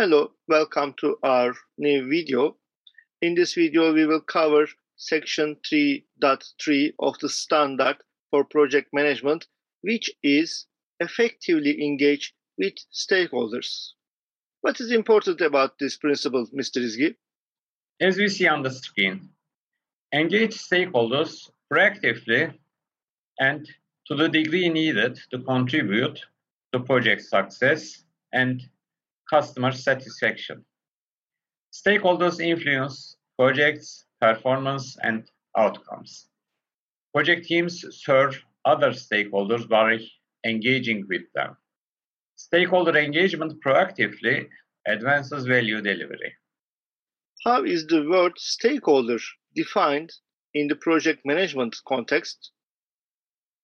Hello, welcome to our new video. In this video, we will cover section 3.3 of the standard for project management, which is effectively engage with stakeholders. What is important about this principle, Mr. Izgi? As we see on the screen, engage stakeholders proactively and to the degree needed to contribute to project success and customer satisfaction. Stakeholders influence projects, performance, and outcomes. Project teams serve other stakeholders by engaging with them. Stakeholder engagement proactively advances value delivery. How is the word stakeholder defined in the project management context?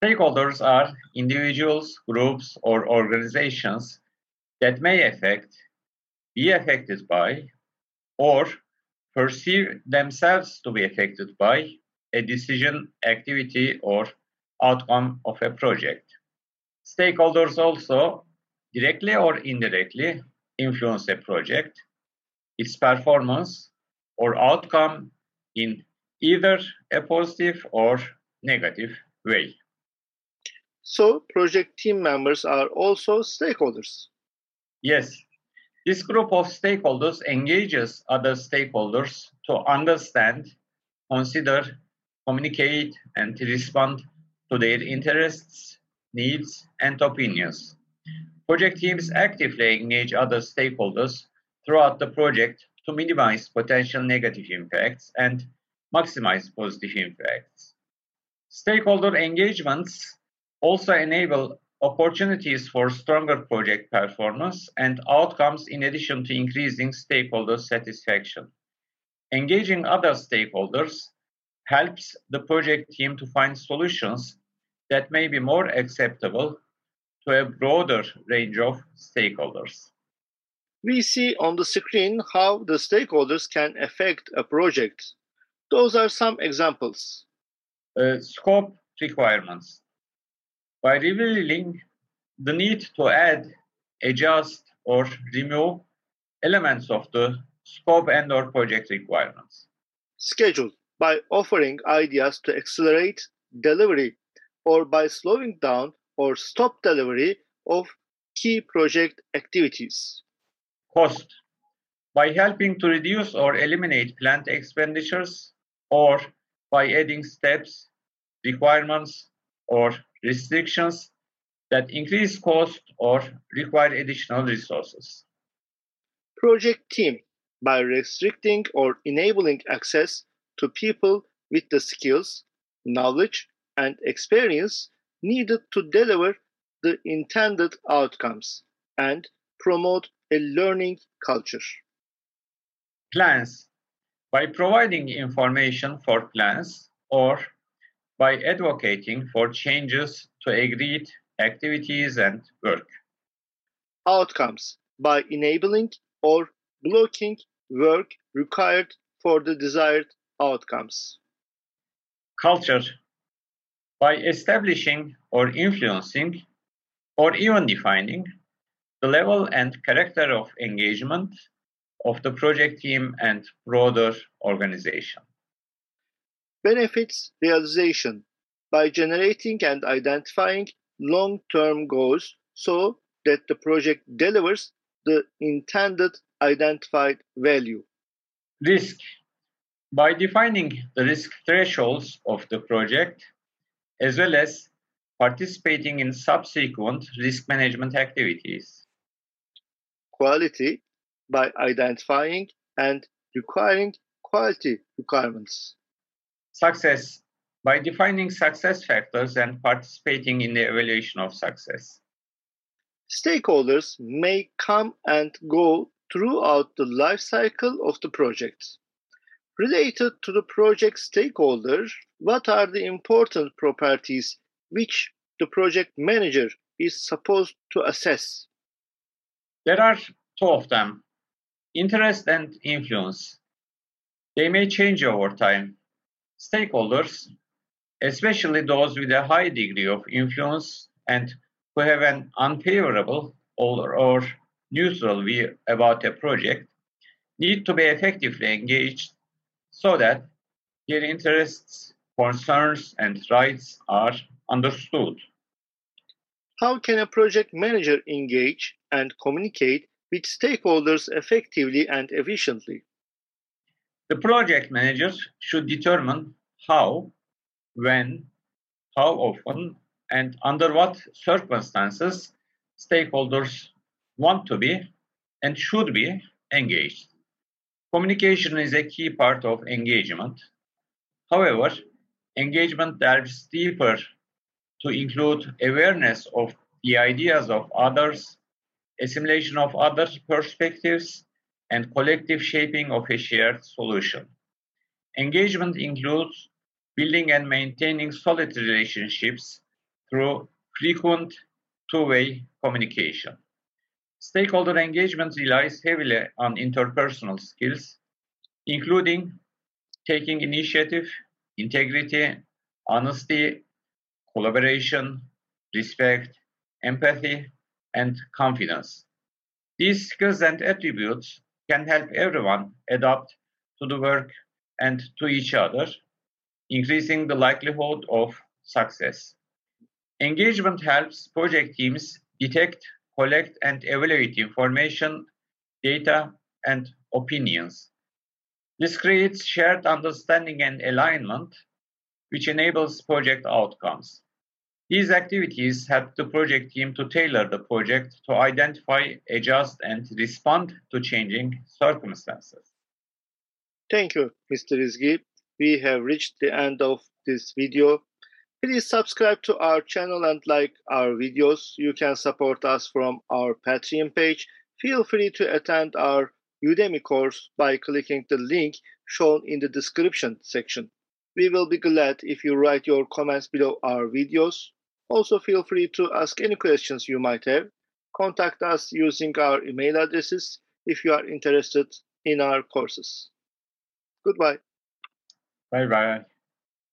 Stakeholders are individuals, groups, or organizations that may affect, be affected by, or perceive themselves to be affected by a decision, activity, or outcome of a project. Stakeholders also directly or indirectly influence a project, its performance, or outcome in either a positive or negative way. So, project team members are also stakeholders. Yes, this group of stakeholders engages other stakeholders to understand, consider, communicate, and respond to their interests, needs, and opinions. Project teams actively engage other stakeholders throughout the project to minimize potential negative impacts and maximize positive impacts. Stakeholder engagements also enable opportunities for stronger project performance and outcomes, in addition to increasing stakeholder satisfaction. Engaging other stakeholders helps the project team to find solutions that may be more acceptable to a broader range of stakeholders. We see on the screen how the stakeholders can affect a project. Those are some examples. Scope requirements. By revealing the need to add, adjust, or remove elements of the scope and/or project requirements. Schedule. By offering ideas to accelerate delivery or by slowing down or stop delivery of key project activities. Cost. By helping to reduce or eliminate planned expenditures or by adding steps, requirements, or restrictions that increase cost or require additional resources. Project team, by restricting or enabling access to people with the skills, knowledge, and experience needed to deliver the intended outcomes and promote a learning culture. Plans, by providing information for plans or by advocating for changes to agreed activities and work. Outcomes, by enabling or blocking work required for the desired outcomes. Culture, by establishing or influencing or even defining the level and character of engagement of the project team and broader organization. Benefits realization, by generating and identifying long-term goals so that the project delivers the intended identified value. Risk, by defining the risk thresholds of the project as well as participating in subsequent risk management activities. Quality, by identifying and requiring quality requirements. Success, by defining success factors and participating in the evaluation of success. Stakeholders may come and go throughout the life cycle of the project. Related to the project stakeholder, what are the important properties which the project manager is supposed to assess? There are two of them, interest and influence. They may change over time. Stakeholders, especially those with a high degree of influence and who have an unfavorable or neutral view about a project need to be effectively engaged so that their interests, concerns, and rights are understood. How can a project manager engage and communicate with stakeholders effectively and efficiently? The project manager should determine how, when, how often, and under what circumstances stakeholders want to be and should be engaged. Communication is a key part of engagement. However, engagement delves deeper to include awareness of the ideas of others, assimilation of other perspectives, and collective shaping of a shared solution. Engagement includes building and maintaining solid relationships through frequent two-way communication. Stakeholder engagement relies heavily on interpersonal skills, including taking initiative, integrity, honesty, collaboration, respect, empathy, and confidence. These skills and attributes can help everyone adapt to the work and to each other, increasing the likelihood of success. Engagement helps project teams detect, collect, and evaluate information, data, and opinions. This creates shared understanding and alignment, which enables project outcomes. These activities help the project team to tailor the project to identify, adjust, and respond to changing circumstances. Thank you, Mr. Izgi. We have reached the end of this video. Please subscribe to our channel and like our videos. You can support us from our Patreon page. Feel free to attend our Udemy course by clicking the link shown in the description section. We will be glad if you write your comments below our videos. Also, feel free to ask any questions you might have. Contact us using our email addresses if you are interested in our courses. Goodbye. Bye-bye.